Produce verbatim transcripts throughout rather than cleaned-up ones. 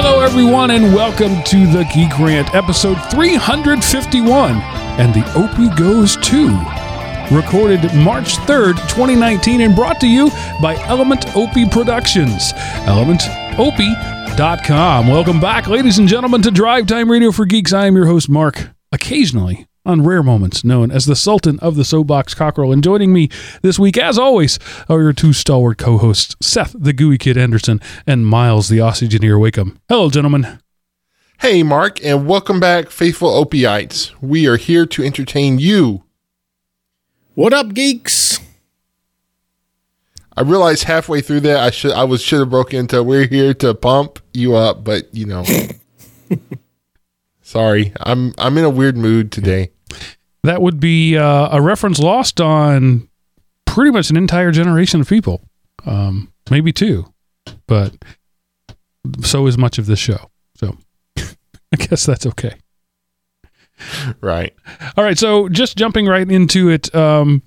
Hello, everyone, and welcome to The Geek Rant, episode three fifty-one, and the Opie Goes To, recorded March third, twenty nineteen, and brought to you by Element Opie Productions, Element O P dot com. Welcome back, ladies and gentlemen, to Drive Time Radio for Geeks. I am your host, Mark, occasionally, on rare moments, known as the Sultan of the Soapbox Cockerel. And joining me this week, as always, are your two stalwart co-hosts, Seth the Gooey Kid Anderson and Miles the Oxygeneer Wakeham. Hello, gentlemen. Hey, Mark, and welcome back, faithful Opiites. We are here to entertain you. What up, geeks? I realized halfway through that I should I was should have broken into "We're here to pump you up," but you know. Sorry, I'm I'm in a weird mood today. That would be uh, a reference lost on pretty much an entire generation of people, um, maybe two, but so is much of this show. So I guess that's okay. Right. All right. So just jumping right into it, um,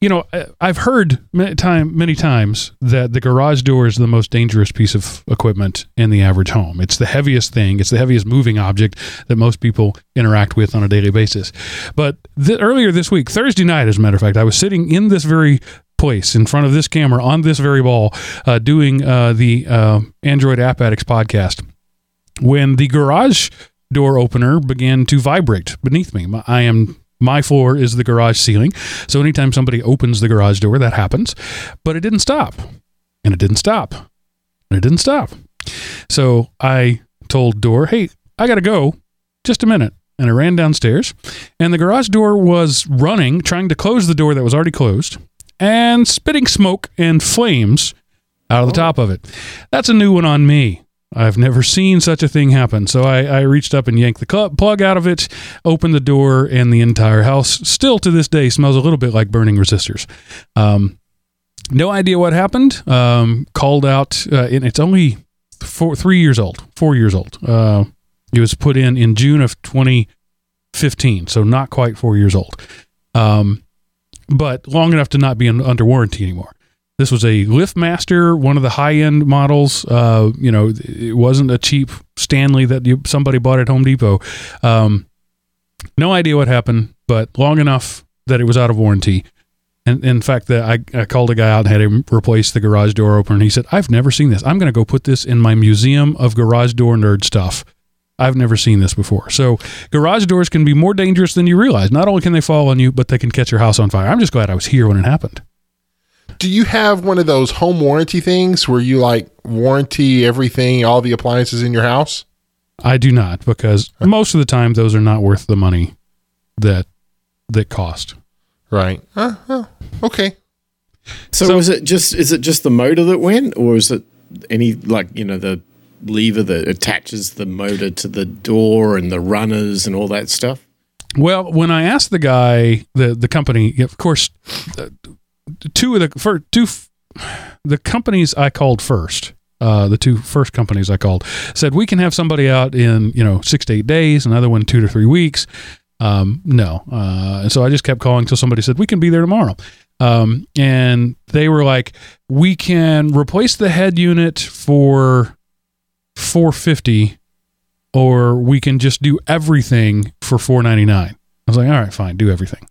you know, I've heard many, time, many times that the garage door is the most dangerous piece of equipment in the average home. It's the heaviest thing. It's the heaviest moving object that most people interact with on a daily basis. But th- earlier this week, Thursday night, as a matter of fact, I was sitting in this very place in front of this camera on this very ball uh, doing uh, the uh, Android App Addicts podcast when the garage door opener began to vibrate beneath me. I am... My floor is the garage ceiling, so anytime somebody opens the garage door, that happens. But it didn't stop, and it didn't stop, and it didn't stop. So I told Door, hey, I got to go, just a minute. And I ran downstairs, and the garage door was running, trying to close the door that was already closed, and spitting smoke and flames out of the top of it. That's a new one on me. I've never seen such a thing happen. So I, I reached up and yanked the cl- plug out of it, opened the door, and the entire house still to this day smells a little bit like burning resistors. Um, no idea what happened. Um, called out, uh, and it's only four, three years old, four years old. Uh, it was put in in June of twenty fifteen, so not quite four years old, um, but long enough to not be in, under warranty anymore. This was a LiftMaster, one of the high-end models. Uh, you know, it wasn't a cheap Stanley that you, somebody bought at Home Depot. Um, no idea what happened, but long enough that it was out of warranty. And, and in fact, that I, I called a guy out and had him replace the garage door opener. And he said, "I've never seen this. I'm going to go put this in my museum of garage door nerd stuff. I've never seen this before." So garage doors can be more dangerous than you realize. Not only can they fall on you, but they can catch your house on fire. I'm just glad I was here when it happened. Do you have one of those home warranty things where you like warranty everything, all the appliances in your house? I do not, because most of the time those are not worth the money that that cost. Right. Uh, uh, okay. So, so is it just is it just the motor that went, or is it any, like, you know, the lever that attaches the motor to the door and the runners and all that stuff? Well, when I asked the guy, the the company, of course. Uh, Two of the for two, the companies I called first, uh, the two first companies I called said we can have somebody out in you know six to eight days, another one two to three weeks. Um, no, uh, and so I just kept calling till somebody said we can be there tomorrow, um, and they were like, we can replace the head unit for four fifty, or we can just do everything for four ninety-nine. I was like, all right, fine, do everything.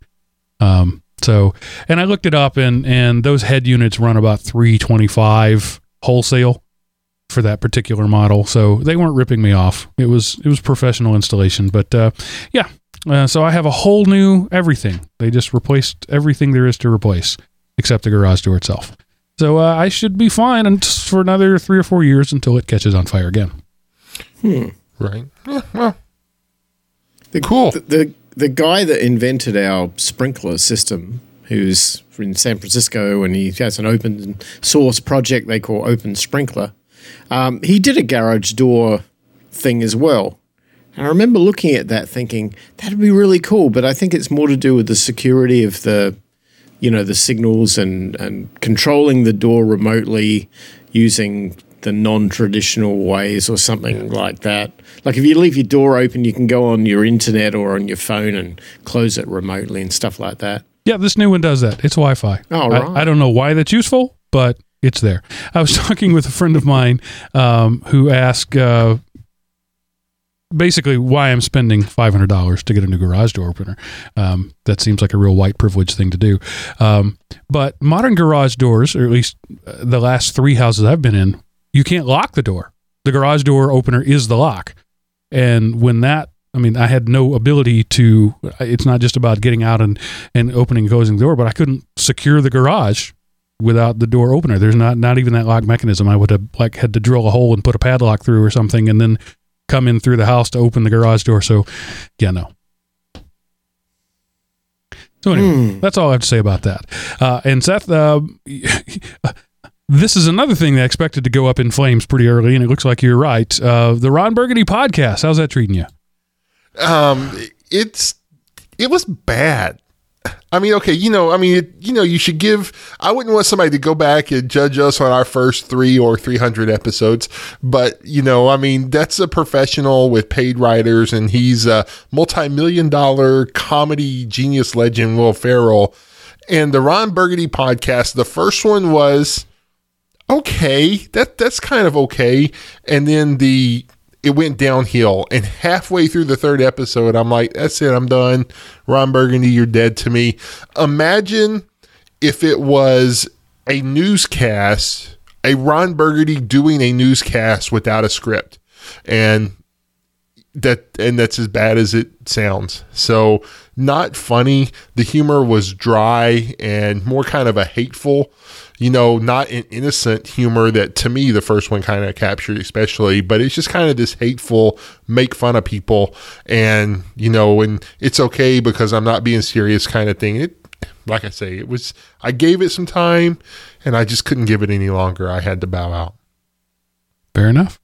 Um, So, and I looked it up, and, and those head units run about three twenty-five wholesale for that particular model. So they weren't ripping me off. It was it was professional installation, but uh, yeah. Uh, so I have a whole new everything. They just replaced everything there is to replace, except the garage door itself. So uh, I should be fine for another three or four years until it catches on fire again. Hmm. Right. Yeah, well. The, cool. The, the, The guy that invented our sprinkler system, who's in San Francisco, and he has an open source project they call Open Sprinkler, um, he did a garage door thing as well. And I remember looking at that thinking, that'd be really cool, but I think it's more to do with the security of the, you know, the signals and, and controlling the door remotely using the non-traditional ways or something like that. Like if you leave your door open, you can go on your internet or on your phone and close it remotely and stuff like that. Yeah, this new one does that. It's Wi-Fi. Oh, right. I, I don't know why that's useful, but it's there. I was talking with a friend of mine um, who asked uh, basically why I'm spending five hundred dollars to get a new garage door opener. Um, that seems like a real white privilege thing to do. Um, but modern garage doors, or at least the last three houses I've been in, you can't lock the door. The garage door opener is the lock. And when that, I mean, I had no ability to, it's not just about getting out and, and opening and closing the door, but I couldn't secure the garage without the door opener. There's not, not even that lock mechanism. I would have like had to drill a hole and put a padlock through or something and then come in through the house to open the garage door. So yeah, no. So anyway, mm. that's all I have to say about that. Uh, and Seth, uh, this is another thing that I expected to go up in flames pretty early, and it looks like you're right. Uh, the Ron Burgundy podcast, how's that treating you? Um, it's, it was bad. I mean, okay, you know, I mean, it, you know, you should give, I wouldn't want somebody to go back and judge us on our first three or three hundred episodes, but, you know, I mean, that's a professional with paid writers, and he's a multi-million dollar comedy genius legend, Will Ferrell. And the Ron Burgundy podcast, the first one was okay, that that's kind of okay. And then the, it went downhill, and halfway through the third episode, I'm like, that's it, I'm done. Ron Burgundy, you're dead to me. Imagine if it was a newscast, a Ron Burgundy doing a newscast without a script, and that and that's as bad as it sounds. So not funny. The humor was dry and more kind of a hateful, you know, not an innocent humor that to me the first one kind of captured especially, but it's just kind of this hateful make fun of people and, you know, and it's okay because I'm not being serious kind of thing. It, like I say, it was, I gave it some time and I just couldn't give it any longer. I had to bow out. Fair enough.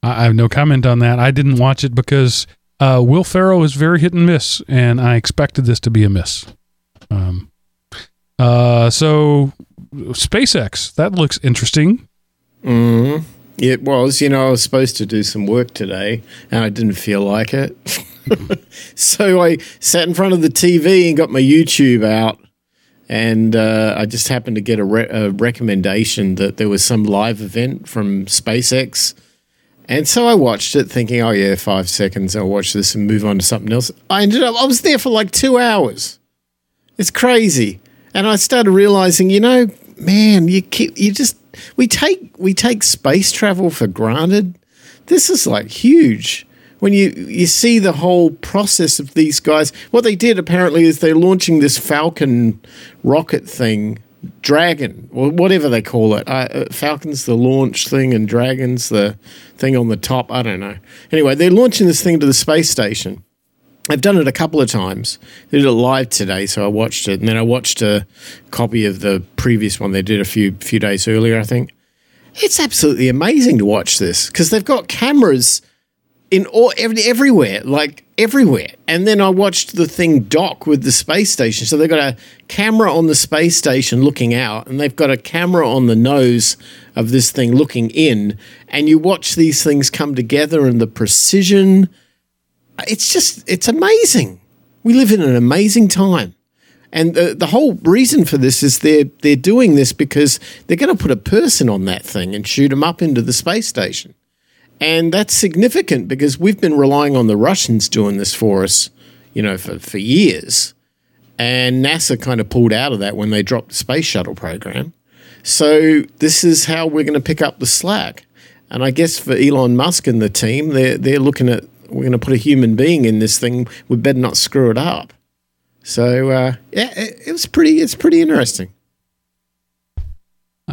I have no comment on that. I didn't watch it because uh, Will Ferrell is very hit and miss, and I expected this to be a miss. Um, uh, so, SpaceX, that looks interesting. Mm, it was. You know, I was supposed to do some work today, and I didn't feel like it. So I sat in front of the T V and got my YouTube out, and uh, I just happened to get a, re- a recommendation that there was some live event from SpaceX. And so I watched it thinking, oh, yeah, five seconds, I'll watch this and move on to something else. I ended up, I was there for like two hours. It's crazy. And I started realizing, you know, man, you keep, you just, we take, we take space travel for granted. This is like huge. When you, you see the whole process of these guys, what they did apparently is they're launching this Falcon rocket thing, Dragon, or whatever they call it. Uh, Falcon's the launch thing and Dragon's the thing on the top. I don't know. Anyway, they're launching this thing to the space station. I've done it a couple of times. They did it live today, so I watched it. And then I watched a copy of the previous one they did a few few days earlier, I think. It's absolutely amazing to watch this because they've got cameras in all every, everywhere, like everywhere. And then I watched the thing dock with the space station. So they've got a camera on the space station looking out, and they've got a camera on the nose of this thing looking in. And you watch these things come together and the precision. It's just, it's amazing. We live in an amazing time. And the, the whole reason for this is they're, they're doing this because they're going to put a person on that thing and shoot them up into the space station. And that's significant because we've been relying on the Russians doing this for us, you know, for, for years. And NASA kind of pulled out of that when they dropped the space shuttle program. So this is how we're going to pick up the slack. And I guess for Elon Musk and the team, they're, they're looking at, we're going to put a human being in this thing. We better not screw it up. So, uh, yeah, it, it was pretty, it's pretty interesting.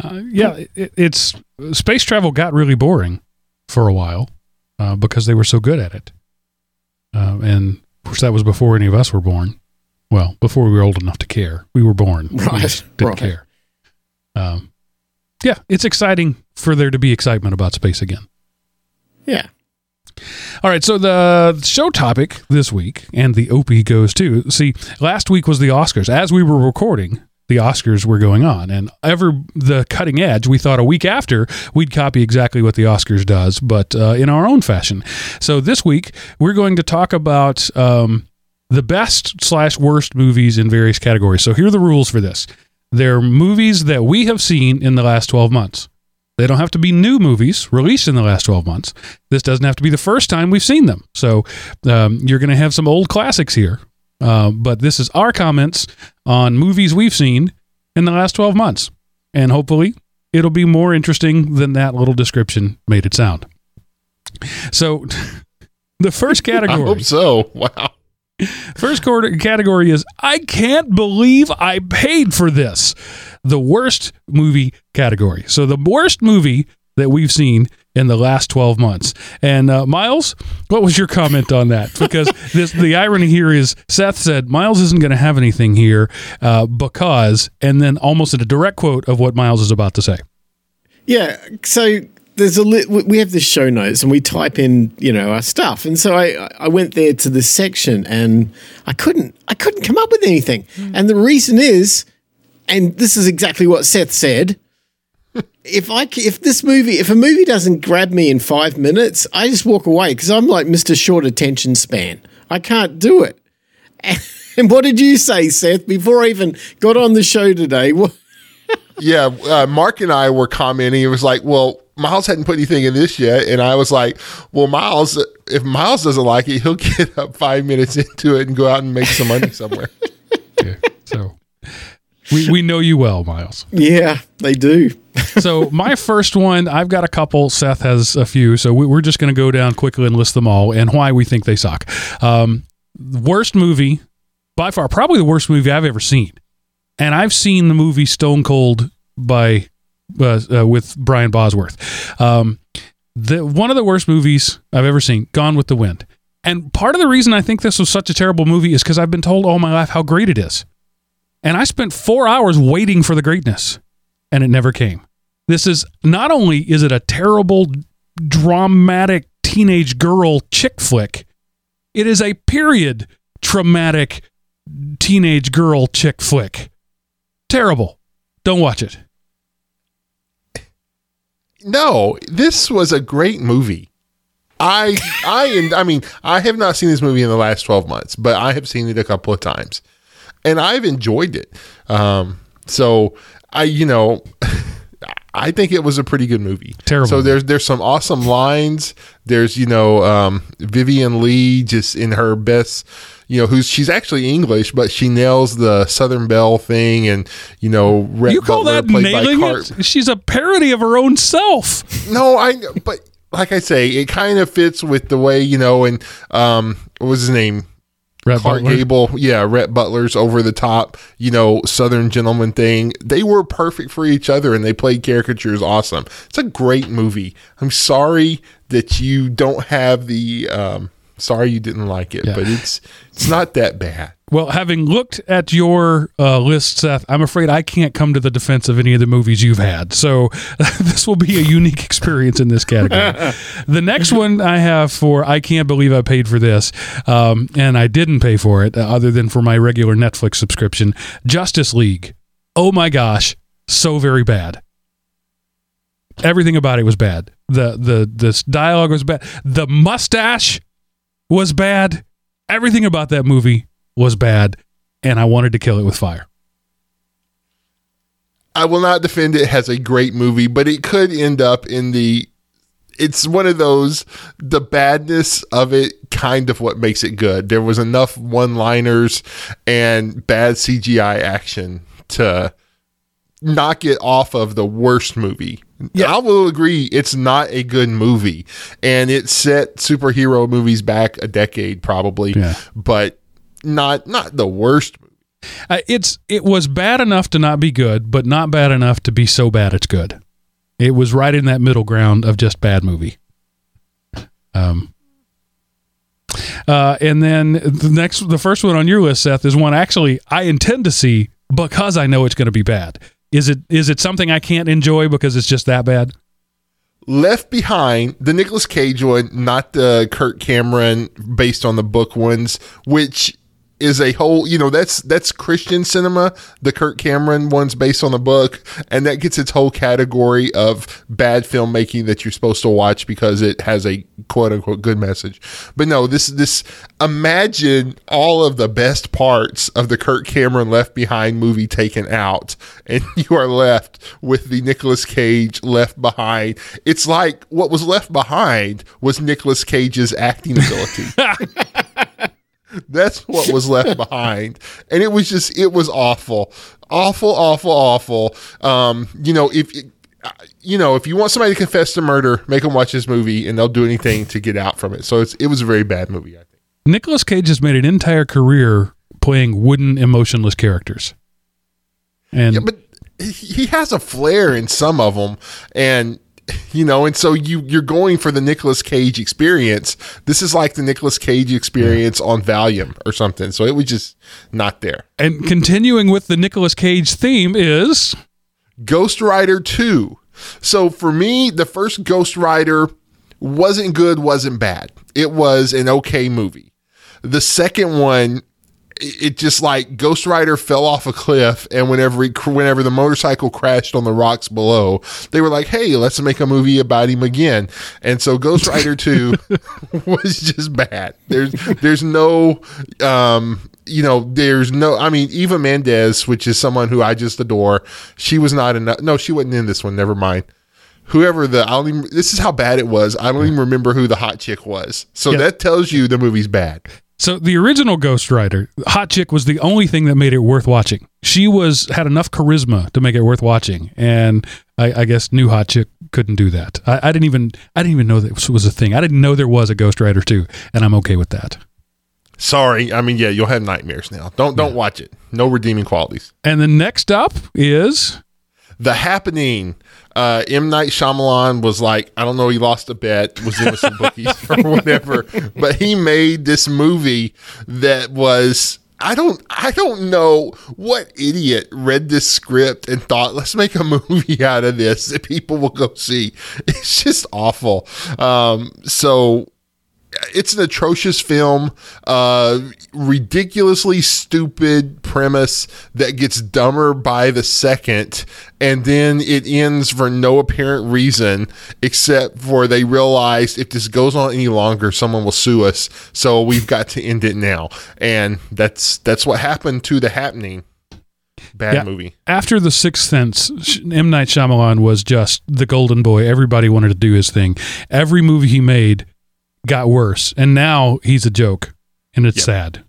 Uh, yeah, it, it's space travel got really boring for a while uh, because they were so good at it. Uh, and of course that was before any of us were born. Well, before we were old enough to care, we were born. Right. We just didn't right. care. Um, yeah. It's exciting for there to be excitement about space again. Yeah. All right. So the show topic this week and the Opie goes to, see, last week was the Oscars. As we were recording, the Oscars were going on, and ever the cutting edge, we thought a week after we'd copy exactly what the Oscars does, but uh, in our own fashion. So this week, we're going to talk about um, the best slash worst movies in various categories. So here are the rules for this. They're movies that we have seen in the last twelve months. They don't have to be new movies released in the last twelve months. This doesn't have to be the first time we've seen them. So um, you're going to have some old classics here. Uh, but this is our comments on movies we've seen in the last twelve months. And hopefully it'll be more interesting than that little description made it sound. So the first category. I hope so. Wow. First category is, I can't believe I paid for this. The worst movie category. So the worst movie that we've seen in the last twelve months. And uh, Miles, what was your comment on that? Because this, the irony here is Seth said, Miles isn't going to have anything here uh, because, and then almost in a direct quote of what Miles is about to say. Yeah. So there's a li- we have the show notes and we type in, you know, our stuff. And so I, I went there to this section and I couldn't, I couldn't come up with anything. Mm. And the reason is, and this is exactly what Seth said, If I if this movie if a movie doesn't grab me in five minutes, I just walk away because I'm like Mister Short Attention Span. I can't do it. And what did you say, Seth? Before I even got on the show today, what? Yeah, uh, Mark and I were commenting. It was like, well, Miles hadn't put anything in this yet, and I was like, well, Miles, if Miles doesn't like it, he'll get up five minutes into it and go out and make some money somewhere. Yeah, so. We we know you well, Miles. Yeah, they do. So my first one, I've got a couple. Seth has a few. So we, we're just going to go down quickly and list them all and why we think they suck. Um, worst movie, by far, probably the worst movie I've ever seen. And I've seen the movie Stone Cold by uh, uh, with Brian Bosworth. Um, the, one of the worst movies I've ever seen, Gone with the Wind. And part of the reason I think this was such a terrible movie is because I've been told all my life how great it is. And I spent four hours waiting for the greatness, and it never came. This is, not only is it a terrible, dramatic, teenage girl chick flick, it is a period traumatic, teenage girl chick flick. Terrible. Don't watch it. No, this was a great movie. I, I, I mean, I have not seen this movie in the last twelve months, but I have seen it a couple of times. And I've enjoyed it. Um, so, I, you know, I think it was a pretty good movie. Terrible. So, there's there's some awesome lines. There's, you know, um, Vivian Lee just in her best, you know, who's she's actually English, but she nails the Southern Belle thing and, you know, Rhett you call Butler that played nailing by Carp. It? She's a parody of her own self. No, I, but like I say, it kind of fits with the way, you know, and um, what was his name? Rhett Clark Butler. Gable, yeah, Rhett Butler's over the top, you know, Southern gentleman thing. They were perfect for each other, and they played caricatures awesome. It's a great movie. I'm sorry that you don't have the. Um, sorry you didn't like it, yeah. But it's it's not that bad. Well, having looked at your uh, list, Seth, I'm afraid I can't come to the defense of any of the movies you've had. So this will be a unique experience in this category. The next one I have for I Can't Believe I Paid for This, um, and I didn't pay for it uh, other than for my regular Netflix subscription, Justice League. Oh my gosh, so very bad. Everything about it was bad. The, the, the dialogue was bad. The mustache was bad. Everything about that movie was bad, and I wanted to kill it with fire. I will not defend it as a great movie, but it could end up in the, it's one of those, the badness of it kind of what makes it good. There was enough one-liners and bad C G I action to knock it off of the worst movie. Yeah. I will agree it's not a good movie, and it set superhero movies back a decade probably, yeah. But Not not the worst. Uh, it's it was bad enough to not be good, but not bad enough to be so bad it's good. It was right in that middle ground of just bad movie. Um. Uh, and then the next, the first one on your list, Seth, is one actually I intend to see because I know it's going to be bad. Is it is it something I can't enjoy because it's just that bad? Left Behind, the Nicolas Cage one, not the Kirk Cameron based on the book ones, which. is a whole, you know, that's that's Christian cinema. The Kirk Cameron one's based on the book, and that gets its whole category of bad filmmaking that you're supposed to watch because it has a quote unquote good message. But no, this this imagine all of the best parts of the Kirk Cameron Left Behind movie taken out, and you are left with the Nicolas Cage Left Behind. It's like what was left behind was Nicolas Cage's acting ability. That's what was left behind. And it was just, it was awful, awful, awful, awful. Um, you know, if, you know, if you want somebody to confess to murder, make them watch this movie and they'll do anything to get out from it. So it's, it was a very bad movie, I think. Nicolas Cage has made an entire career playing wooden, emotionless characters. And yeah, but he has a flair in some of them. And, you know, and so you, you're going for the Nicolas Cage experience. This is like the Nicolas Cage experience on Valium or something. So it was just not there. And continuing with the Nicolas Cage theme is Ghost Rider two. So for me, the first Ghost Rider wasn't good, wasn't bad. It was an okay movie. The second one, it just like Ghost Rider fell off a cliff, and whenever he, whenever the motorcycle crashed on the rocks below, they were like, hey, let's make a movie about him again. And so Ghost Rider two was just bad. There's there's no, um, you know, there's no, I mean, Eva Mendes, which is someone who I just adore, she was not enough. No, she wasn't in this one. Never mind. Whoever the, I don't even, this is how bad it was. I don't even remember who the hot chick was. So yeah. That tells you the movie's bad. So the original Ghost Rider, hot chick was the only thing that made it worth watching. She was had enough charisma to make it worth watching, and I, I guess new hot chick couldn't do that. I, I didn't even I didn't even know that was a thing. I didn't know there was a Ghost Rider two, and I'm okay with that. Sorry, I mean yeah, you'll have nightmares now. Don't don't yeah. watch it. No redeeming qualities. And the next up is The Happening. Uh, M. Night Shyamalan was like, I don't know, he lost a bet, was in with some bookies or whatever, but he made this movie that was, I don't, I don't know what idiot read this script and thought, let's make a movie out of this that people will go see. It's just awful. Um, so it's an atrocious film, uh, ridiculously stupid premise that gets dumber by the second, and then it ends for no apparent reason except for they realized if this goes on any longer, someone will sue us, so we've got to end it now. And that's that's what happened to The Happening. Bad yeah. movie. After The Sixth Sense, M. Night Shyamalan was just the golden boy. Everybody wanted to do his thing. Every movie he made got worse, and now he's a joke, and it's yep. sad.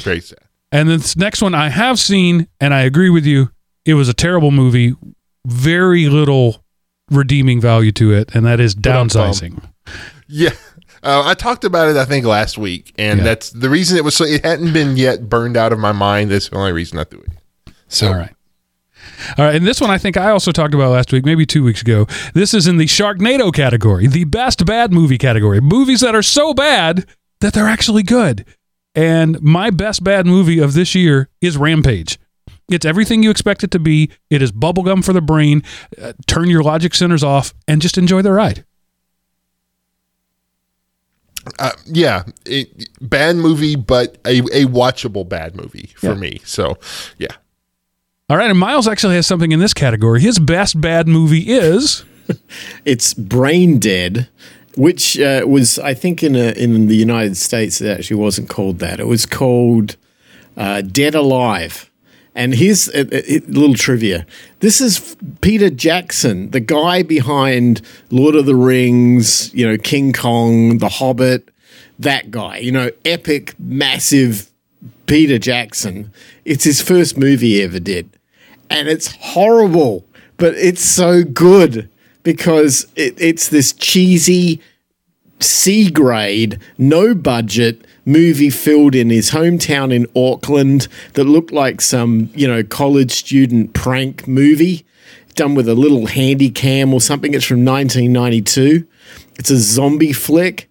Very sad. And this next one I have seen, and I agree with you, it was a terrible movie, very little redeeming value to it, and that is Downsizing. Yeah. Uh, I talked about it, I think, last week, and yeah. that's the reason it was so, it hadn't been yet burned out of my mind. That's the only reason I threw it. So. All right. All right, and this one I think I also talked about last week, maybe two weeks ago. This is in the Sharknado category, the best bad movie category. Movies that are so bad that they're actually good. And my best bad movie of this year is Rampage. It's everything you expect it to be. It is bubblegum for the brain. Uh, turn your logic centers off and just enjoy the ride. Uh, yeah, it, bad movie, but a, a watchable bad movie for yeah. me. So, yeah. All right, and Miles actually has something in this category. His best bad movie is... it's Brain Dead, which uh, was, I think, in a, in the United States, it actually wasn't called that. It was called uh, Dead Alive. And here's a, a, a little trivia. This is Peter Jackson, the guy behind Lord of the Rings, you know, King Kong, The Hobbit, that guy. You know, epic, massive Peter Jackson. It's his first movie he ever did. And it's horrible, but it's so good because it, it's this cheesy C-grade, no-budget movie filmed in his hometown in Auckland that looked like some, you know, college student prank movie done with a little handy cam or something. It's from nineteen ninety-two. It's a zombie flick.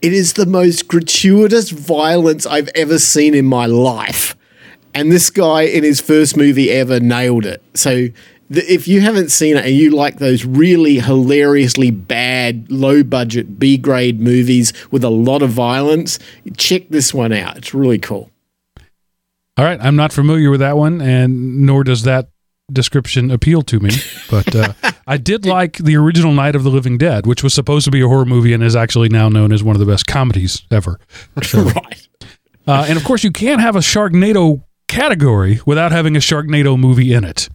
It is the most gratuitous violence I've ever seen in my life. And this guy in his first movie ever nailed it. So the, if you haven't seen it and you like those really hilariously bad, low-budget B-grade movies with a lot of violence, check this one out. It's really cool. All right. I'm not familiar with that one, and nor does that description appeal to me. But uh, I did like the original Night of the Living Dead, which was supposed to be a horror movie and is actually now known as one of the best comedies ever. So, right. Uh, and, of course, you can't have a Sharknado category without having a Sharknado movie in it.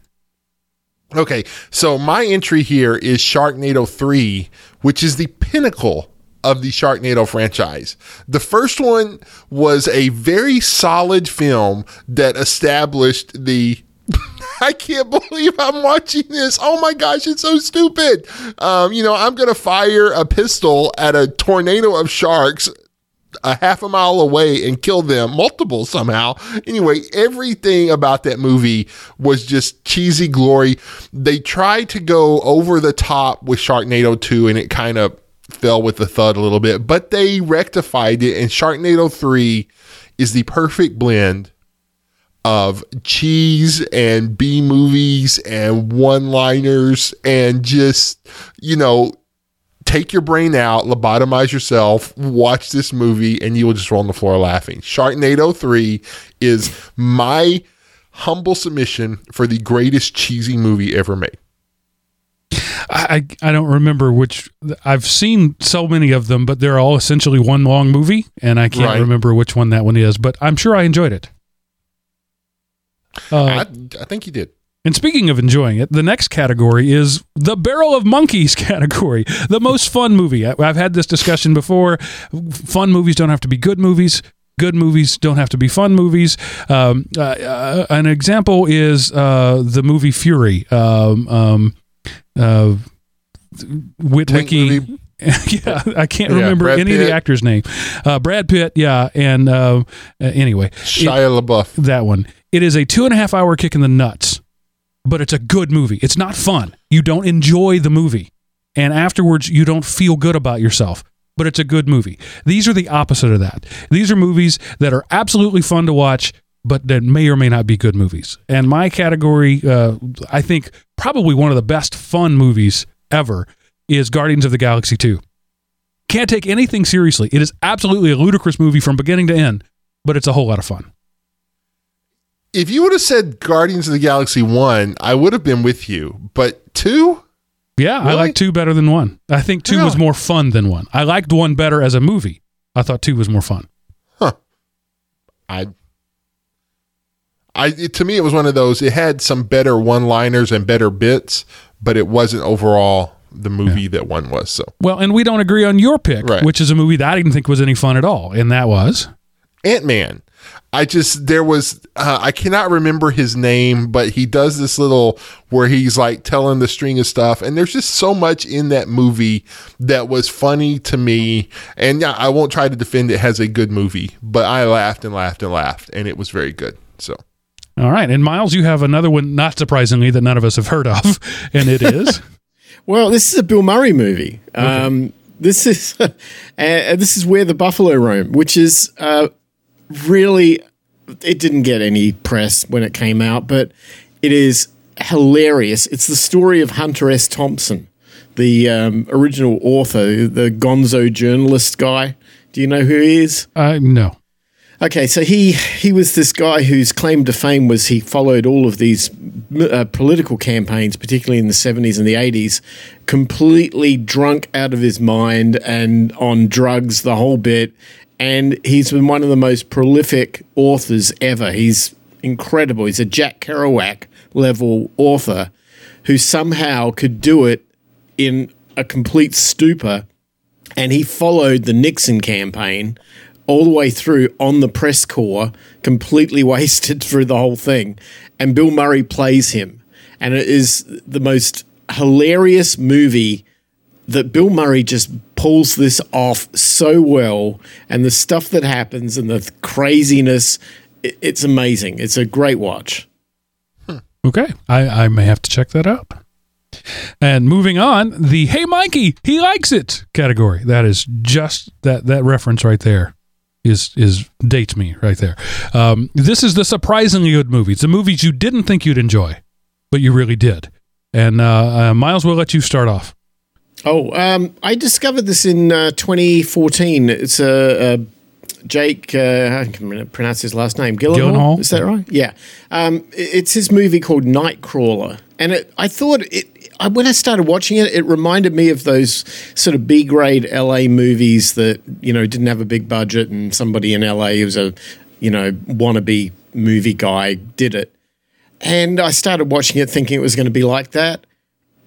Okay, so my entry here is Sharknado three, which is the pinnacle of the Sharknado franchise. The first one was a very solid film that established the... I can't believe I'm watching this. Oh my gosh, it's so stupid. Um, you know, I'm going to fire a pistol at a tornado of sharks a half a mile away and kill them, multiple somehow. Anyway, everything about that movie was just cheesy glory. They tried to go over the top with Sharknado two, and it kind of fell with the thud a little bit, but they rectified it, and Sharknado three is the perfect blend of cheese and B movies and one-liners and just, you know, take your brain out, lobotomize yourself, watch this movie, and you will just roll on the floor laughing. Sharknado three is my humble submission for the greatest cheesy movie ever made. I, I don't remember which. I've seen so many of them, but they're all essentially one long movie, and I can't right. remember which one that one is, but I'm sure I enjoyed it. Uh, I, I think you did. And speaking of enjoying it, the next category is the Barrel of Monkeys category, the most fun movie. I, I've had this discussion before. Fun movies don't have to be good movies. Good movies don't have to be fun movies. Um, uh, uh, an example is uh, the movie Fury. Um, um, uh, Witwicky. yeah, I can't yeah, remember Brad any Pitt. of the actor's name. Uh, Brad Pitt, yeah, and uh, anyway. Shia it, LaBeouf. That one. It is a two and a half hour kick in the nuts, but it's a good movie. It's not fun. You don't enjoy the movie. And afterwards, you don't feel good about yourself, but it's a good movie. These are the opposite of that. These are movies that are absolutely fun to watch, but that may or may not be good movies. And my category, uh, I think probably one of the best fun movies ever is Guardians of the Galaxy two. Can't take anything seriously. It is absolutely a ludicrous movie from beginning to end, but it's a whole lot of fun. If you would have said Guardians of the Galaxy one, I would have been with you, but two? Yeah, really? I like two better than one. I think two really? was more fun than one. I liked one better as a movie. I thought two was more fun. Huh. I... I, it, to me, it was one of those, it had some better one-liners and better bits, but it wasn't overall the movie yeah. that one was. So Well, and we don't agree on your pick, right. which is a movie that I didn't think was any fun at all, and that was? Ant-Man. I just, there was, uh, I cannot remember his name, but he does this little, where he's like telling the string of stuff, and there's just so much in that movie that was funny to me, and yeah, I won't try to defend it as a good movie, but I laughed and laughed and laughed, and it was very good, so... All right. And Miles, you have another one, not surprisingly, that none of us have heard of, and it is? Well, this is a Bill Murray movie. Okay. Um, this is uh, this is Where the Buffalo Roam, which is uh, really, it didn't get any press when it came out, but it is hilarious. It's the story of Hunter S. Thompson, the um, original author, the gonzo journalist guy. Do you know who he is? Uh, no. Okay, so he, he was this guy whose claim to fame was he followed all of these uh, political campaigns, particularly in the seventies and the eighties, completely drunk out of his mind and on drugs, the whole bit. And he's been one of the most prolific authors ever. He's incredible. He's a Jack Kerouac-level author who somehow could do it in a complete stupor. And he followed the Nixon campaign all the way through on the press corps, completely wasted through the whole thing. And Bill Murray plays him. And it is the most hilarious movie that Bill Murray just pulls this off so well. And the stuff that happens and the craziness, it's amazing. It's a great watch. Huh. Okay. I, I may have to check that out. And moving on, the Hey Mikey, He Likes It category. That is just that, that reference right there. Is is dates me right there. Um, this is the surprisingly good movies, the movies you didn't think you'd enjoy, but you really did. And uh, uh, Miles, we'll let you start off. Oh, um, I discovered this in uh, twenty fourteen. It's a, a Jake, uh, I can't pronounce his last name, Gyllenhaal, Gyllenhaal. Is that right? Yeah. Um, it's his movie called Nightcrawler. And it, I thought, it I, when I started watching it, it reminded me of those sort of B-grade L A movies that, you know, didn't have a big budget and somebody in L A who's a, you know, wannabe movie guy did it. And I started watching it thinking it was going to be like that.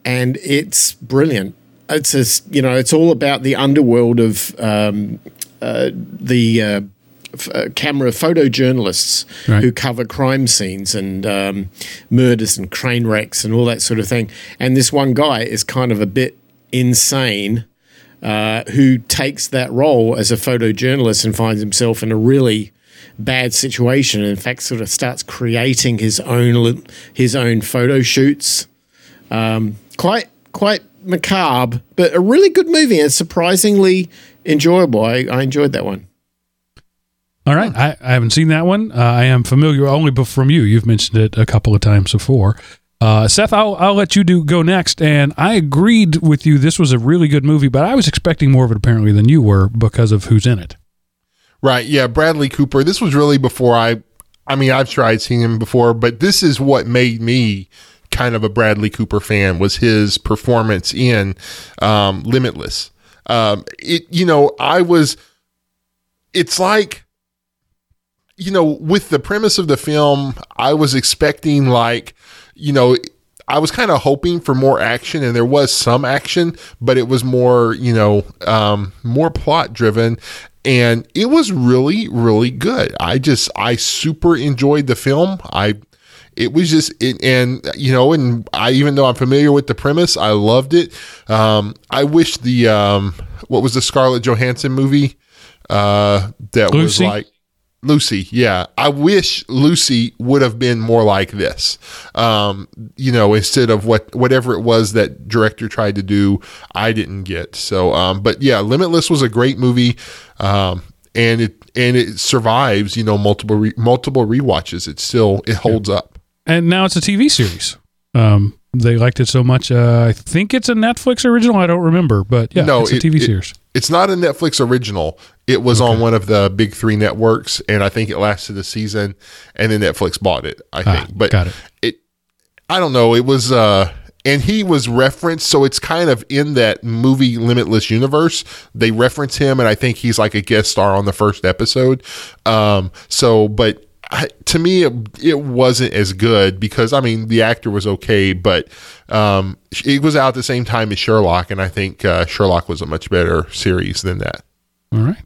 And it's brilliant. It's a, you know, it's all about the underworld of um, uh, the uh, f- uh, camera photojournalists right. who cover crime scenes and um, murders and crane wrecks and all that sort of thing. And this one guy is kind of a bit insane uh, who takes that role as a photojournalist and finds himself in a really bad situation. And in fact, sort of starts creating his own his own photo shoots. Um, quite quite. macabre, but a really good movie and surprisingly enjoyable. I, I enjoyed that one. All right. I, I haven't seen that one. Uh, I am familiar only from you. You've mentioned it a couple of times before. Uh, Seth, I'll, I'll let you do go next. And I agreed with you. This was a really good movie, but I was expecting more of it apparently than you were because of who's in it. Right. Yeah. Bradley Cooper. This was really before I, I mean, I've tried seeing him before, but this is what made me kind of a Bradley Cooper fan was his performance in um, Limitless. Um, it, you know, I was, it's like, you know, with the premise of the film, I was expecting like, you know, I was kind of hoping for more action, and there was some action, but it was more, you know, um, more plot driven. And it was really, really good. I just, I super enjoyed the film. I, It was just, it, and you know, and I, even though I'm familiar with the premise, I loved it. Um, I wish the, um, what was the Scarlett Johansson movie? Uh, that Lucy? was like Lucy. Yeah. I wish Lucy would have been more like this. Um, you know, instead of what, whatever it was that director tried to do, I didn't get. So, um, but yeah, Limitless was a great movie. Um, and it, and it survives, you know, multiple, re- multiple rewatches. It still, it holds yeah. up. And now it's a T V series. Um, they liked it so much. Uh, I think it's a Netflix original. I don't remember, but yeah, no, it's a it, T V it, series. It's not a Netflix original. It was okay. on one of the big three networks, and I think it lasted a season, and then Netflix bought it, I think. Ah, but got it. it, I don't know. It was, uh, and he was referenced, so it's kind of in that movie Limitless universe. They reference him, and I think he's like a guest star on the first episode. Um, so, but. I, to me, it, it wasn't as good because, I mean, the actor was okay, but um, it was out at the same time as Sherlock, and I think uh, Sherlock was a much better series than that. All right.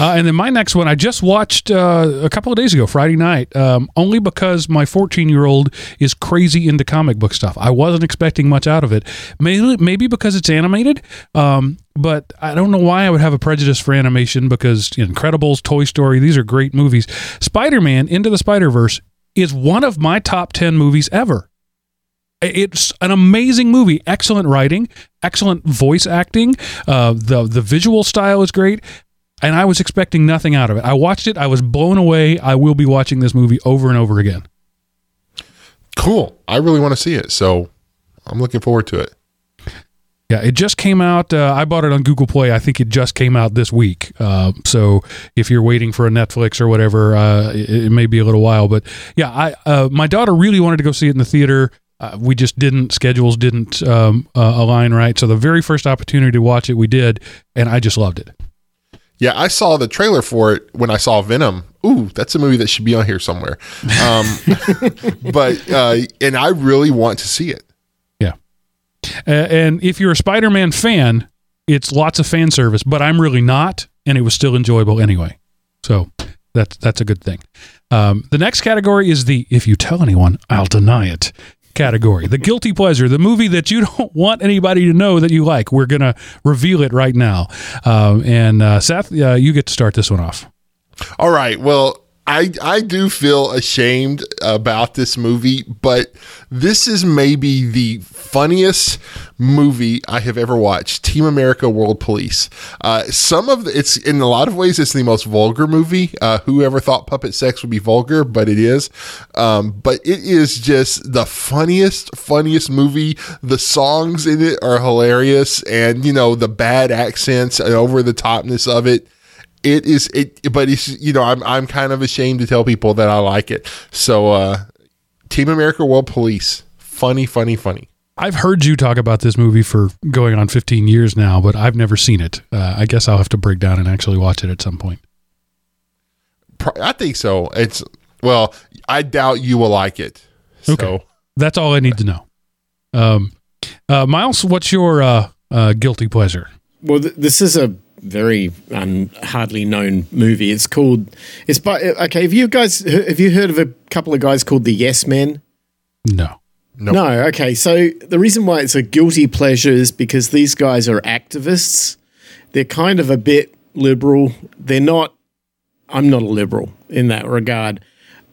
Uh, and then my next one, I just watched uh, a couple of days ago, Friday night, um, only because my fourteen-year-old is crazy into comic book stuff. I wasn't expecting much out of it, maybe, maybe because it's animated, um, but I don't know why I would have a prejudice for animation because Incredibles, Toy Story, these are great movies. Spider-Man, Into the Spider-Verse, is one of my top ten movies ever. It's an amazing movie. Excellent writing, excellent voice acting. Uh, the, the visual style is great. And I was expecting nothing out of it. I watched it. I was blown away. I will be watching this movie over and over again. Cool. I really want to see it. So I'm looking forward to it. Yeah, it just came out. Uh, I bought it on Google Play. I think it just came out this week. Uh, so if you're waiting for a Netflix or whatever, uh, it, it may be a little while. But yeah, I uh, my daughter really wanted to go see it in the theater. Uh, we just didn't, schedules didn't um, uh, align right. So the very first opportunity to watch it, we did. And I just loved it. Yeah, I saw the trailer for it when I saw Venom. Ooh, that's a movie that should be on here somewhere. Um, but uh, and I really want to see it. Yeah. Uh, and if you're a Spider-Man fan, it's lots of fan service, but I'm really not, and it was still enjoyable anyway. So that's that's a good thing. Um, the next category is the if you tell anyone, I'll deny it category. The guilty pleasure, the movie that you don't want anybody to know that you like. We're going to reveal it right now. Um, and uh, Seth, uh, you get to start this one off. All right. Well, I, I do feel ashamed about this movie, but this is maybe the funniest movie I have ever watched. Team America: World Police. Uh, some of the, it's in a lot of ways, it's the most vulgar movie. Uh, whoever thought puppet sex would be vulgar, but it is. Um, but it is just the funniest, funniest movie. The songs in it are hilarious, and you know the bad accents and over the topness of it. it is it, but it's, you know, I'm I'm kind of ashamed to tell people that I like it. So, uh, Team America: World Police, funny, funny, funny. I've heard you talk about this movie for going on fifteen years now, but I've never seen it. Uh, I guess I'll have to break down and actually watch it at some point. I think so. It's well, I doubt you will like it. So. Okay, that's all I need to know. Um, uh, Miles, what's your uh, uh, guilty pleasure? Well, th- this is a very um, hardly known movie. It's called. It's by okay. Have you guys have you heard of a couple of guys called the Yes Men? No. Nope. No, okay. So the reason why it's a guilty pleasure is because these guys are activists. They're kind of a bit liberal. They're not, I'm not a liberal in that regard.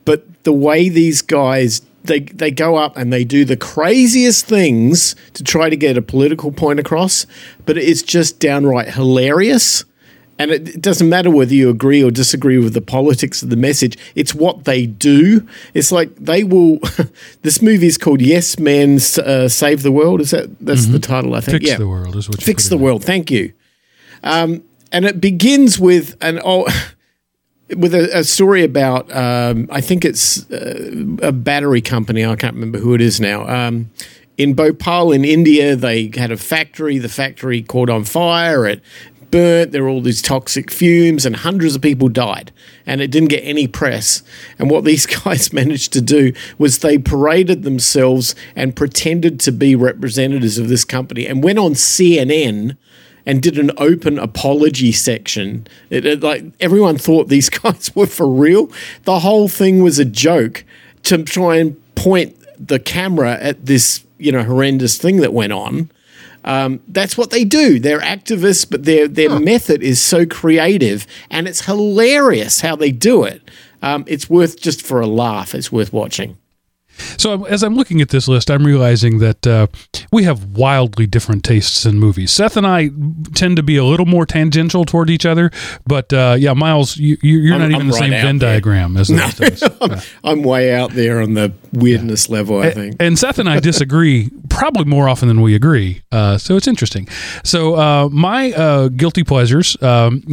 But the way these guys, they, they go up and they do the craziest things to try to get a political point across, but it's just downright hilarious. And it doesn't matter whether you agree or disagree with the politics of the message. It's what they do. It's like they will – this movie is called Yes Men uh, Save the World. Is that – that's mm-hmm. the title, I think. Fix yeah. the World is what you Fix the in. World. Thank you. Um, and it begins with an oh, with a, a story about um, – I think it's uh, a battery company. I can't remember who it is now. Um In Bhopal in India, they had a factory. The factory caught on fire. It burnt. There were all these toxic fumes and hundreds of people died. And it didn't get any press. And what these guys managed to do was they paraded themselves and pretended to be representatives of this company and went on C N N and did an open apology section. It, it, like everyone thought these guys were for real. The whole thing was a joke to try and point the camera at this, you know, horrendous thing that went on. Um, that's what they do. They're activists, but their their huh. method is so creative, and it's hilarious how they do it. Um, it's worth just for a laugh. It's worth watching. So as I'm looking at this list, I'm realizing that uh, we have wildly different tastes in movies. Seth and I tend to be a little more tangential toward each other, but uh, yeah, Miles, you, you're I'm, not even I'm the right same Venn there. diagram as no. those. I'm, yeah. I'm way out there on the weirdness yeah. level, I and, think. And Seth and I disagree probably more often than we agree, uh, so it's interesting. So uh, my uh, guilty pleasures, um,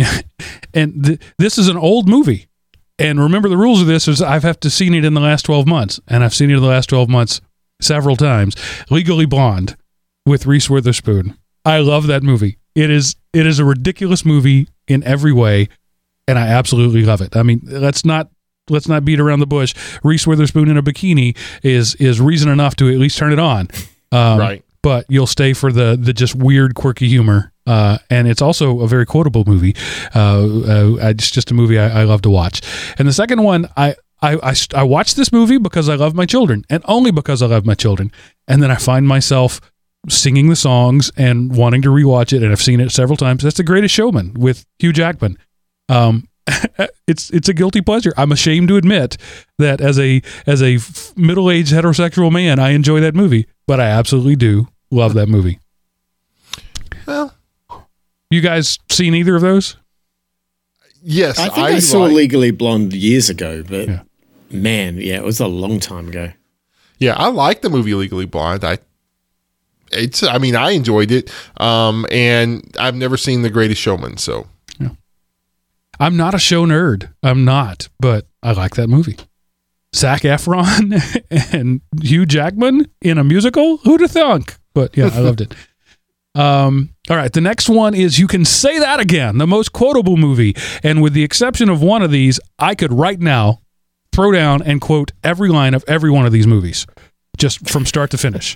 and th- this is an old movie. And remember, the rules of this is I've have to seen it in the last twelve months, and I've seen it in the last twelve months several times. Legally Blonde with Reese Witherspoon. I love that movie. It is it is a ridiculous movie in every way, and I absolutely love it. I mean, let's not let's not beat around the bush. Reese Witherspoon in a bikini is is reason enough to at least turn it on. Um, right. But you'll stay for the the just weird, quirky humor. Uh, and it's also a very quotable movie. Uh, uh, it's just a movie I, I love to watch. And the second one, I, I, I, I watch this movie because I love my children, and only because I love my children. And then I find myself singing the songs and wanting to rewatch it, and I've seen it several times. That's The Greatest Showman with Hugh Jackman. Um, it's it's a guilty pleasure. I'm ashamed to admit that as a as a middle-aged heterosexual man, I enjoy that movie, but I absolutely do love that movie. Well... You guys seen either of those? Yes. I think I, I saw like, Legally Blonde years ago, but yeah. man, yeah, it was a long time ago. Yeah, I like the movie Legally Blonde. I it's I mean, I enjoyed it. Um, and I've never seen The Greatest Showman, so yeah. I'm not a show nerd. I'm not, but I like that movie. Zac Efron and Hugh Jackman in a musical? Who'd have thunk? But yeah, I loved it. Um, all right, the next one is You Can Say That Again, the most quotable movie. And with the exception of one of these, I could right now throw down and quote every line of every one of these movies, just from start to finish.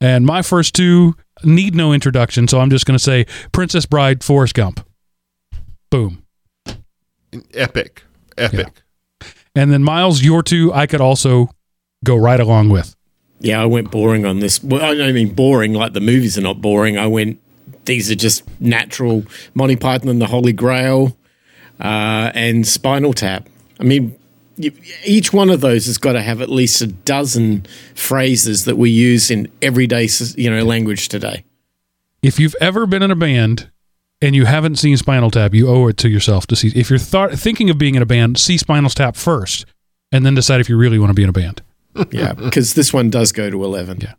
And my first two need no introduction, so I'm just going to say Princess Bride, Forrest Gump. Boom. Epic. Epic. Yeah. And then Miles, your two, I could also go right along with. Yeah, I went boring on this. Well, I don't mean boring like the movies are not boring. I went, these are just natural Monty Python and the Holy Grail uh, and Spinal Tap. I mean, you, each one of those has got to have at least a dozen phrases that we use in everyday, you know, language today. If you've ever been in a band and you haven't seen Spinal Tap, you owe it to yourself to see. If you're th- thinking of being in a band, see Spinal Tap first and then decide if you really want to be in a band. Yeah, because this one does go to eleven. Yeah.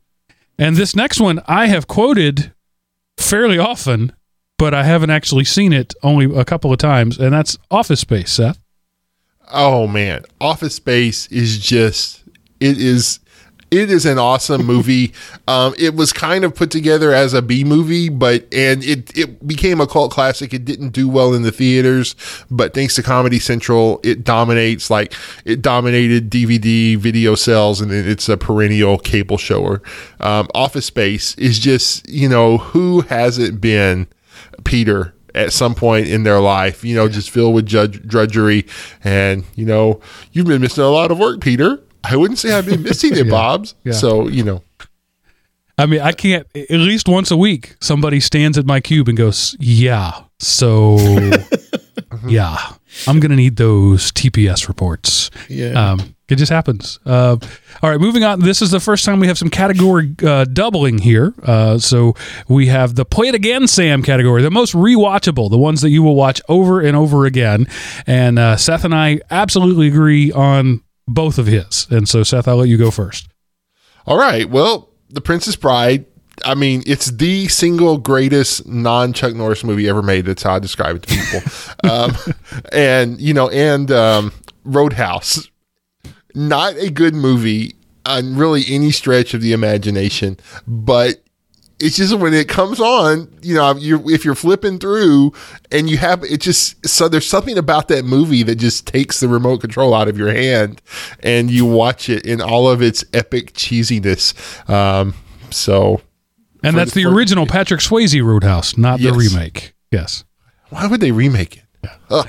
And this next one I have quoted fairly often, but I haven't actually seen it, only a couple of times, and that's Office Space, Seth. Oh, man. Office Space is just, it is, it is an awesome movie. Um, it was kind of put together as a B movie, but, and it, it became a cult classic. It didn't do well in the theaters, but thanks to Comedy Central, it dominates, like it dominated D V D video sales, and it's a perennial cable shower. Um, Office Space is just, you know, who hasn't been Peter at some point in their life, you know, just filled with judge, drudgery. And, you know, you've been missing a lot of work, Peter. I wouldn't say I've been missing it, yeah, Bob's. Yeah. So, you know. I mean, I can't, at least once a week, somebody stands at my cube and goes, yeah, so, yeah, I'm going to need those T P S reports. Yeah. Um, it just happens. Uh, all right, moving on. This is the first time we have some category uh, doubling here. Uh, so we have the Play It Again, Sam category, the most rewatchable, the ones that you will watch over and over again. And uh, Seth and I absolutely agree on both of his. And so, Seth, I'll let you go first. All right. Well, The Princess Bride, I mean, it's the single greatest non-Chuck Norris movie ever made. That's how I describe it to people. um, and, you know, and um, Roadhouse. Not a good movie on really any stretch of the imagination, but it's just when it comes on, you know, you're, if you're flipping through and you have, it just, so there's something about that movie that just takes the remote control out of your hand and you watch it in all of its epic cheesiness. Um, so. And that's the, the original Patrick Swayze Roadhouse, not yes. the remake. Yes. Why would they remake it? Yeah. Ugh.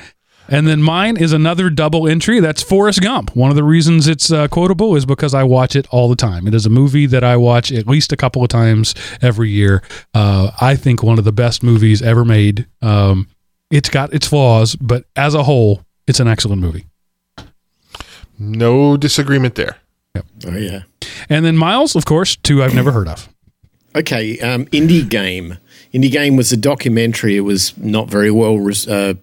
And then mine is another double entry. That's Forrest Gump. One of the reasons it's uh, quotable is because I watch it all the time. It is a movie that I watch at least a couple of times every year. Uh, I think one of the best movies ever made. Um, it's got its flaws, but as a whole, it's an excellent movie. No disagreement there. Yep. Oh, yeah. And then Miles, of course, two I've never heard of. Okay. Um, Indie Game. Indie Game was a documentary. It was not very well res- uh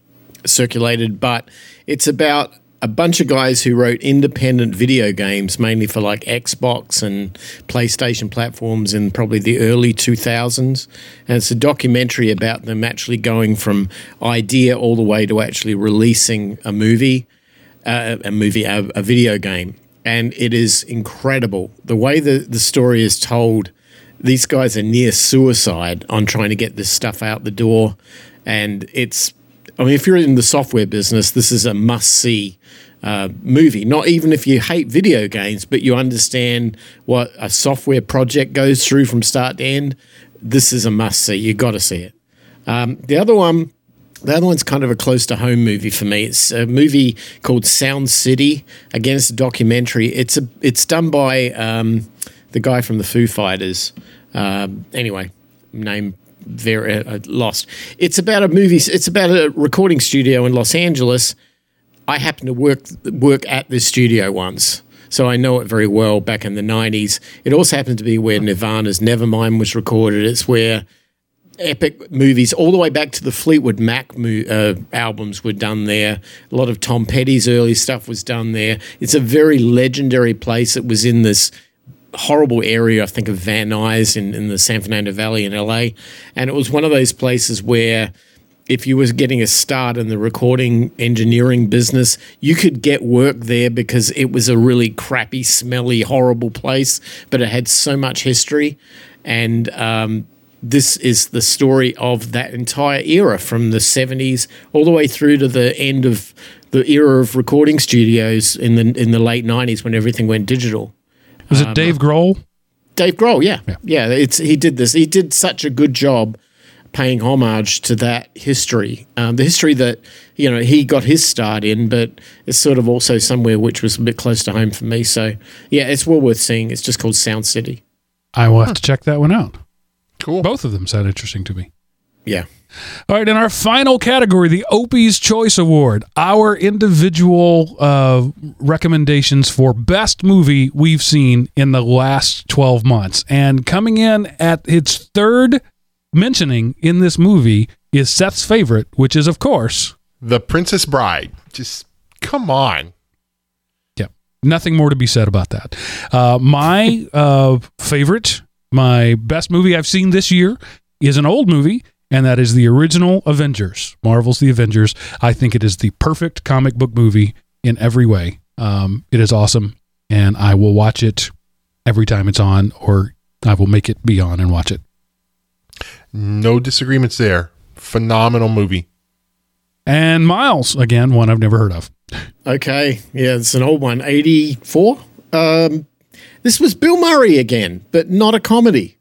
circulated, but it's about a bunch of guys who wrote independent video games, mainly for like Xbox and PlayStation platforms in probably the early two thousands. And it's a documentary about them actually going from idea all the way to actually releasing a movie, uh, a movie, a, a video game. And it is incredible. The way the, the story is told, these guys are near suicide on trying to get this stuff out the door. And it's, I mean, if you're in the software business, this is a must-see uh, movie. Not even if you hate video games, but you understand what a software project goes through from start to end, this is a must-see. You've got to see it. Um, the other one, the other one's kind of a close-to-home movie for me. It's a movie called Sound City. Again, it's a documentary. It's a, it's done by um, the guy from the Foo Fighters. Um, anyway, name. Very uh, lost. It's about a movie. It's about a recording studio in Los Angeles. I happened to work work at this studio once, so I know it very well. Back in the nineties, it also happened to be where Nirvana's Nevermind was recorded. It's where epic movies, all the way back to the Fleetwood Mac mo- uh, albums, were done there. A lot of Tom Petty's early stuff was done there. It's a very legendary place. It was in this horrible area, I think, of Van Nuys in, in the San Fernando Valley in L A. And it was one of those places where if you was getting a start in the recording engineering business, you could get work there because it was a really crappy, smelly, horrible place, but it had so much history. And um, this is the story of that entire era from the seventies all the way through to the end of the era of recording studios in the in the late nineties when everything went digital. Was it Dave Grohl? Dave Grohl, yeah. yeah. Yeah, it's he did this. He did such a good job paying homage to that history, um, the history that, you know, he got his start in, but it's sort of also somewhere which was a bit close to home for me. So, yeah, it's well worth seeing. It's just called Sound City. I will have huh. to check that one out. Cool. Both of them sound interesting to me. Yeah. All right, in our final category, the Opie's Choice Award, our individual uh, recommendations for best movie we've seen in the last twelve months. And coming in at its third mentioning in this movie is Seth's favorite, which is, of course, The Princess Bride. Just come on. Yep. Yeah, nothing more to be said about that. Uh, my uh, favorite, my best movie I've seen this year is an old movie. and that is the original Avengers, Marvel's The Avengers. I think it is the perfect comic book movie in every way. Um, it is awesome, and I will watch it every time it's on, or I will make it be on and watch it. No disagreements there. Phenomenal movie. And Miles, again, one I've never heard of. Okay. Yeah, it's an old one. eighty-four Um, this was Bill Murray again, but not a comedy.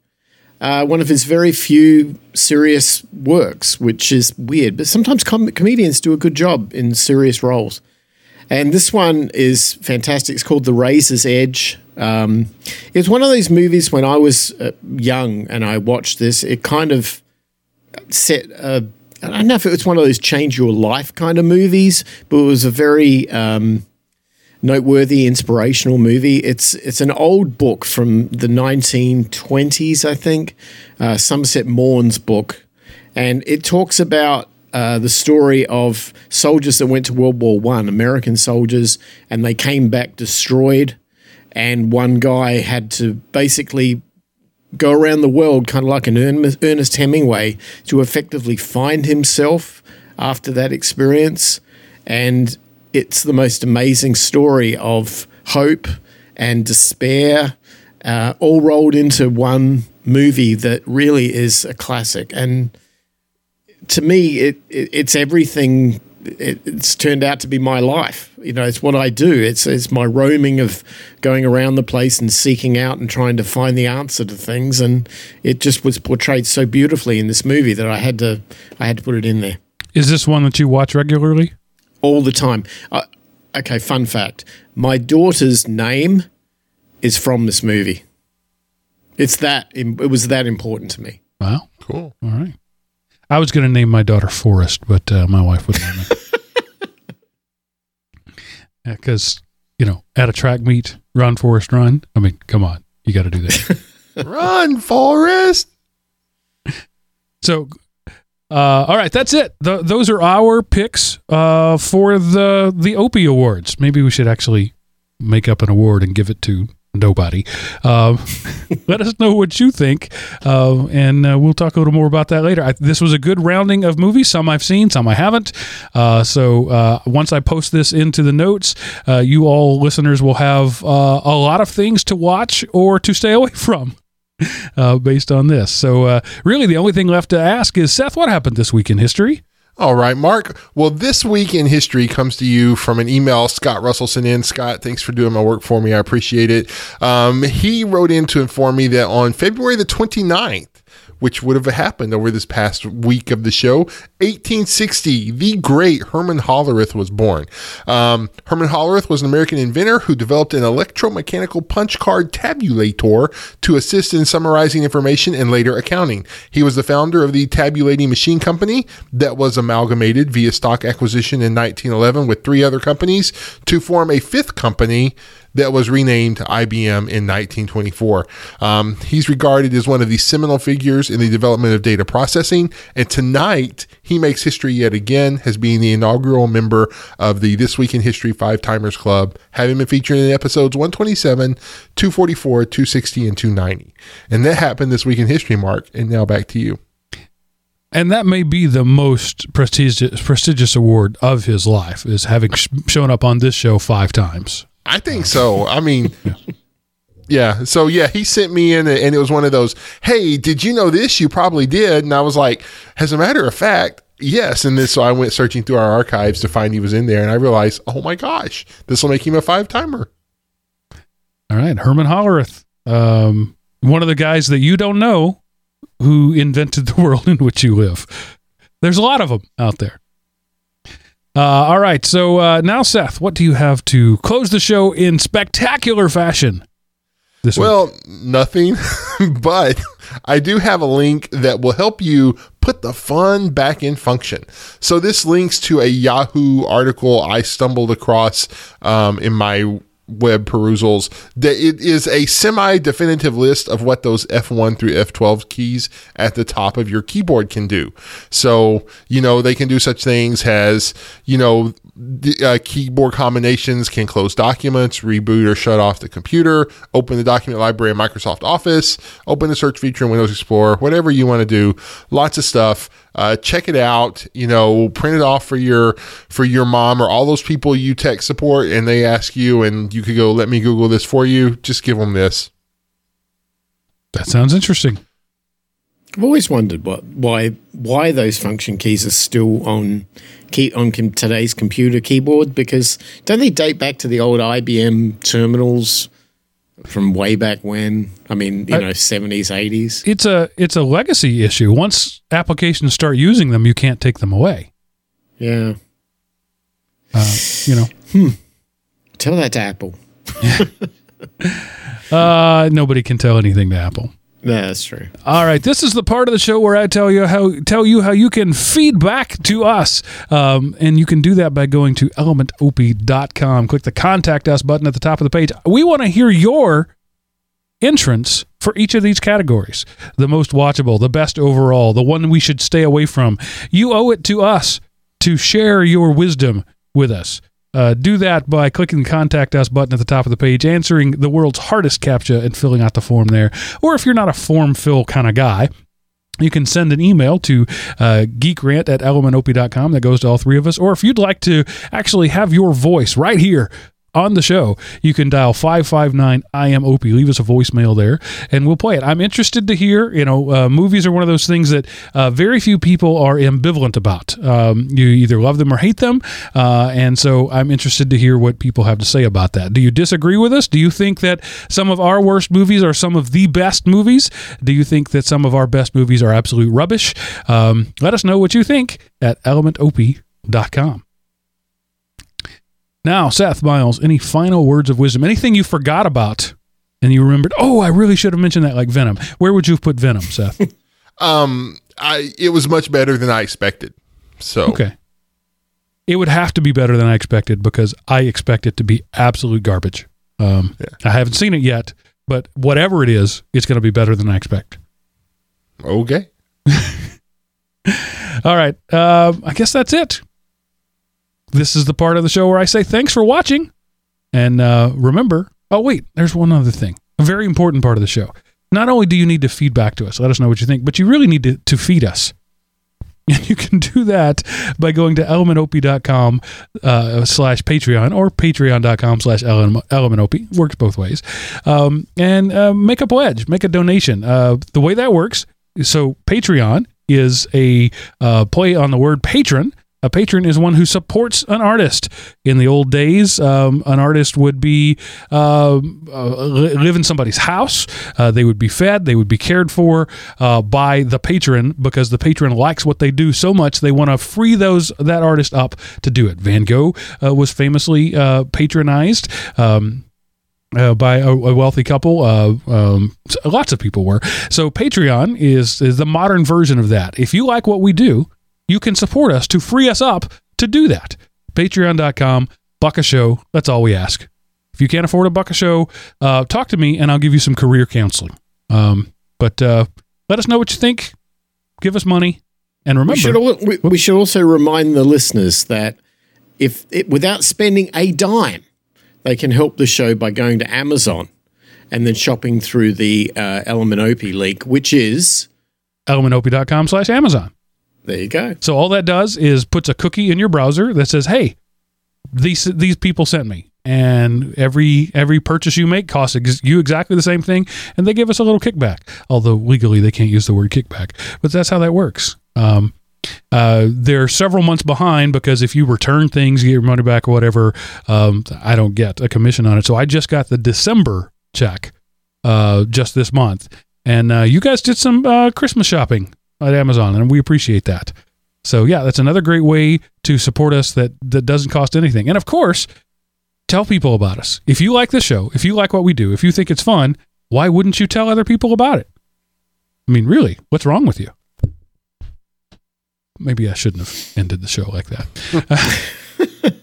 Uh, one of his very few serious works, which is weird. But sometimes com- comedians do a good job in serious roles. And this one is fantastic. It's called The Razor's Edge. Um, it was one of those movies when I was uh, young and I watched this, it kind of set a, I don't know if it was one of those change your life kind of movies, but it was a very um, noteworthy, inspirational movie. It's it's an old book from the nineteen twenties, I think, uh, Somerset Maugham's book. And it talks about Uh, the story of soldiers that went to World War One, American soldiers, and they came back destroyed. And one guy had to basically go around the world, kind of like an Ernest Hemingway, to effectively find himself after that experience. And it's the most amazing story of hope and despair, uh, all rolled into one movie that really is a classic. And to me, it, it it's everything. It, it's turned out to be my life. You know, it's what I do. It's it's my roaming of going around the place and seeking out and trying to find the answer to things. And it just was portrayed so beautifully in this movie that I had to I had to put it in there. Is this one that you watch regularly? All the time. Uh, okay, fun fact: my daughter's name is from this movie. It's that. It was that important to me. Wow. Cool. All right. I was going to name my daughter Forrest, but uh, my wife wouldn't name me. Because, you know, at a track meet, run, Forrest, run. I mean, come on. You got to do that. Run, Forrest! So, uh, all right, that's it. The, those are our picks uh, for the, the Opie Awards. Maybe we should actually make up an award and give it to nobody. Um, let us know what you think, uh, and uh, we'll talk a little more about that later. I, this was a good rounding of movies. Some I've seen, some I haven't. Uh, so uh, once I post this into the notes, uh, you all listeners will have uh, a lot of things to watch or to stay away from uh, based on this. So uh, really the only thing left to ask is, Seth, what happened this week in history? All right, Mark. Well, this week in history comes to you from an email Scott Russell sent in. Scott, thanks for doing my work for me. I appreciate it. Um, he wrote in to inform me that on February the twenty-ninth, which would have happened over this past week of the show, eighteen sixty, the great Herman Hollerith was born. Um, Herman Hollerith was an American inventor who developed an electromechanical punch card tabulator to assist in summarizing information and later accounting. He was the founder of the Tabulating Machine Company that was amalgamated via stock acquisition in nineteen eleven with three other companies to form a fifth company that was renamed I B M in nineteen twenty-four. Um, he's regarded as one of the seminal figures in the development of data processing. And tonight, he makes history yet again as being the inaugural member of the This Week in History Five Timers Club, having been featured in episodes one twenty-seven, two forty-four, two sixty, and two ninety. And that happened this week in history, Mark. And now back to you. And that may be the most prestigious, prestigious award of his life, is having sh- shown up on this show five times. I think so. I mean, yeah. So, yeah, he sent me in, and it was one of those, hey, did you know this? You probably did. And I was like, as a matter of fact, yes. And then so I went searching through our archives to find he was in there, and I realized, oh, my gosh, this will make him a five-timer. All right. Herman Hollerith, um, one of the guys that you don't know who invented the world in which you live. There's a lot of them out there. Uh, all right, so uh, now, Seth, what do you have to close the show in spectacular fashion this week? Well, nothing, but I do have a link that will help you put the fun back in function. So this links to a Yahoo article I stumbled across um, in my web perusals. That it is a semi-definitive list of what those F one through F twelve keys at the top of your keyboard can do. So, you know, they can do such things as, you know, uh, keyboard combinations can close documents, reboot or shut off the computer, open the document library in Microsoft Office, open the search feature in Windows Explorer, whatever you want to do. Lots of stuff. Uh, check it out. You know, print it off for your for your mom or all those people you tech support, and they ask you, and you could go, "Let me Google this for you." Just give them this. That sounds interesting. I've always wondered what why why those function keys are still on key on com, today's computer keyboard, because don't they date back to the old I B M terminals from way back when? I mean, you I, know, seventies, eighties. It's a it's a legacy issue. Once applications start using them, you can't take them away. Yeah. Uh, you know. Hmm. Tell that to Apple. uh, nobody can tell anything to Apple. No, that's true. All right. This is the part of the show where I tell you how tell you how you can feed back to us. Um, and you can do that by going to element O P dot com. Click the Contact Us button at the top of the page. We want to hear your entrance for each of these categories. The most watchable, the best overall, the one we should stay away from. You owe it to us to share your wisdom with us. Uh, do that by clicking the Contact Us button at the top of the page, answering the world's hardest CAPTCHA and filling out the form there. Or if you're not a form fill kind of guy, you can send an email to uh, geekrant at element O P dot com. That goes to all three of us. Or if you'd like to actually have your voice right here on the show, you can dial five five nine I am O P. Leave us a voicemail there, and we'll play it. I'm interested to hear, you know, uh, movies are one of those things that uh, very few people are ambivalent about. Um, you either love them or hate them, uh, and so I'm interested to hear what people have to say about that. Do you disagree with us? Do you think that some of our worst movies are some of the best movies? Do you think that some of our best movies are absolute rubbish? Um, let us know what you think at element O P dot com. Now, Seth, Miles, any final words of wisdom? Anything you forgot about and you remembered, oh, I really should have mentioned that, like Venom. Where would you have put Venom, Seth? um, I It was much better than I expected. So okay. It would have to be better than I expected, because I expect it to be absolute garbage. Um, yeah. I haven't seen it yet, but whatever it is, it's going to be better than I expect. Okay. All right. Uh, I guess that's it. This is the part of the show where I say thanks for watching. And uh, remember, oh, wait, there's one other thing. A very important part of the show. Not only do you need to feed back to us, let us know what you think, but you really need to, to feed us. And you can do that by going to element O P dot com uh, slash Patreon or patreon dot com slash elementop. Works both ways. Um, and uh, make a pledge, make a donation. Uh, the way that works, so Patreon is a uh, play on the word patron. A patron is one who supports an artist. In the old days, um, an artist would be uh, uh, live in somebody's house. Uh, they would be fed. They would be cared for uh, by the patron, because the patron likes what they do so much they want to free those that artist up to do it. Van Gogh uh, was famously uh, patronized um, uh, by a, a wealthy couple. Uh, um, lots of people were. So Patreon is, is the modern version of that. If you like what we do, you can support us to free us up to do that. Patreon dot com, buck a show. That's all we ask. If you can't afford a buck a show, uh, talk to me and I'll give you some career counseling. Um, but uh, let us know what you think. Give us money. And remember, we should, al- we, we should also remind the listeners that if it, without spending a dime, they can help the show by going to Amazon and then shopping through the uh, Element Opie link, which is element O P dot com slash Amazon. There you go. So all that does is puts a cookie in your browser that says, hey, these these people sent me. And every every purchase you make costs ex- you exactly the same thing, and they give us a little kickback. Although legally they can't use the word kickback, but that's how that works. Um, uh, they're several months behind because if you return things, you get your money back or whatever, um, I don't get a commission on it. So I just got the December check uh, just this month. And uh, you guys did some uh, Christmas shopping at Amazon, and we appreciate that. So yeah, that's another great way to support us that that doesn't cost anything. And of course, tell people about us. If you like this show, if you like what we do, if you think it's fun, why wouldn't you tell other people about it? I mean, really, what's wrong with you? Maybe I shouldn't have ended the show like that.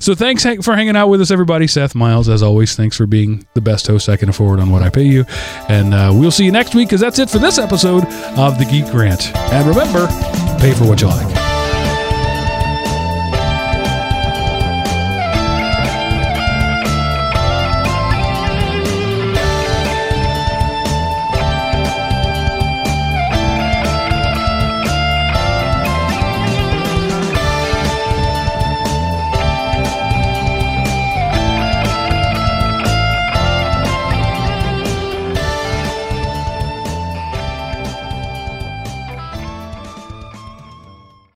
So thanks for hanging out with us, everybody. Seth, Miles, as always, thanks for being the best host I can afford on what I pay you. And uh, we'll see you next week, because that's it for this episode of The Geek Grant. And remember, pay for what you like.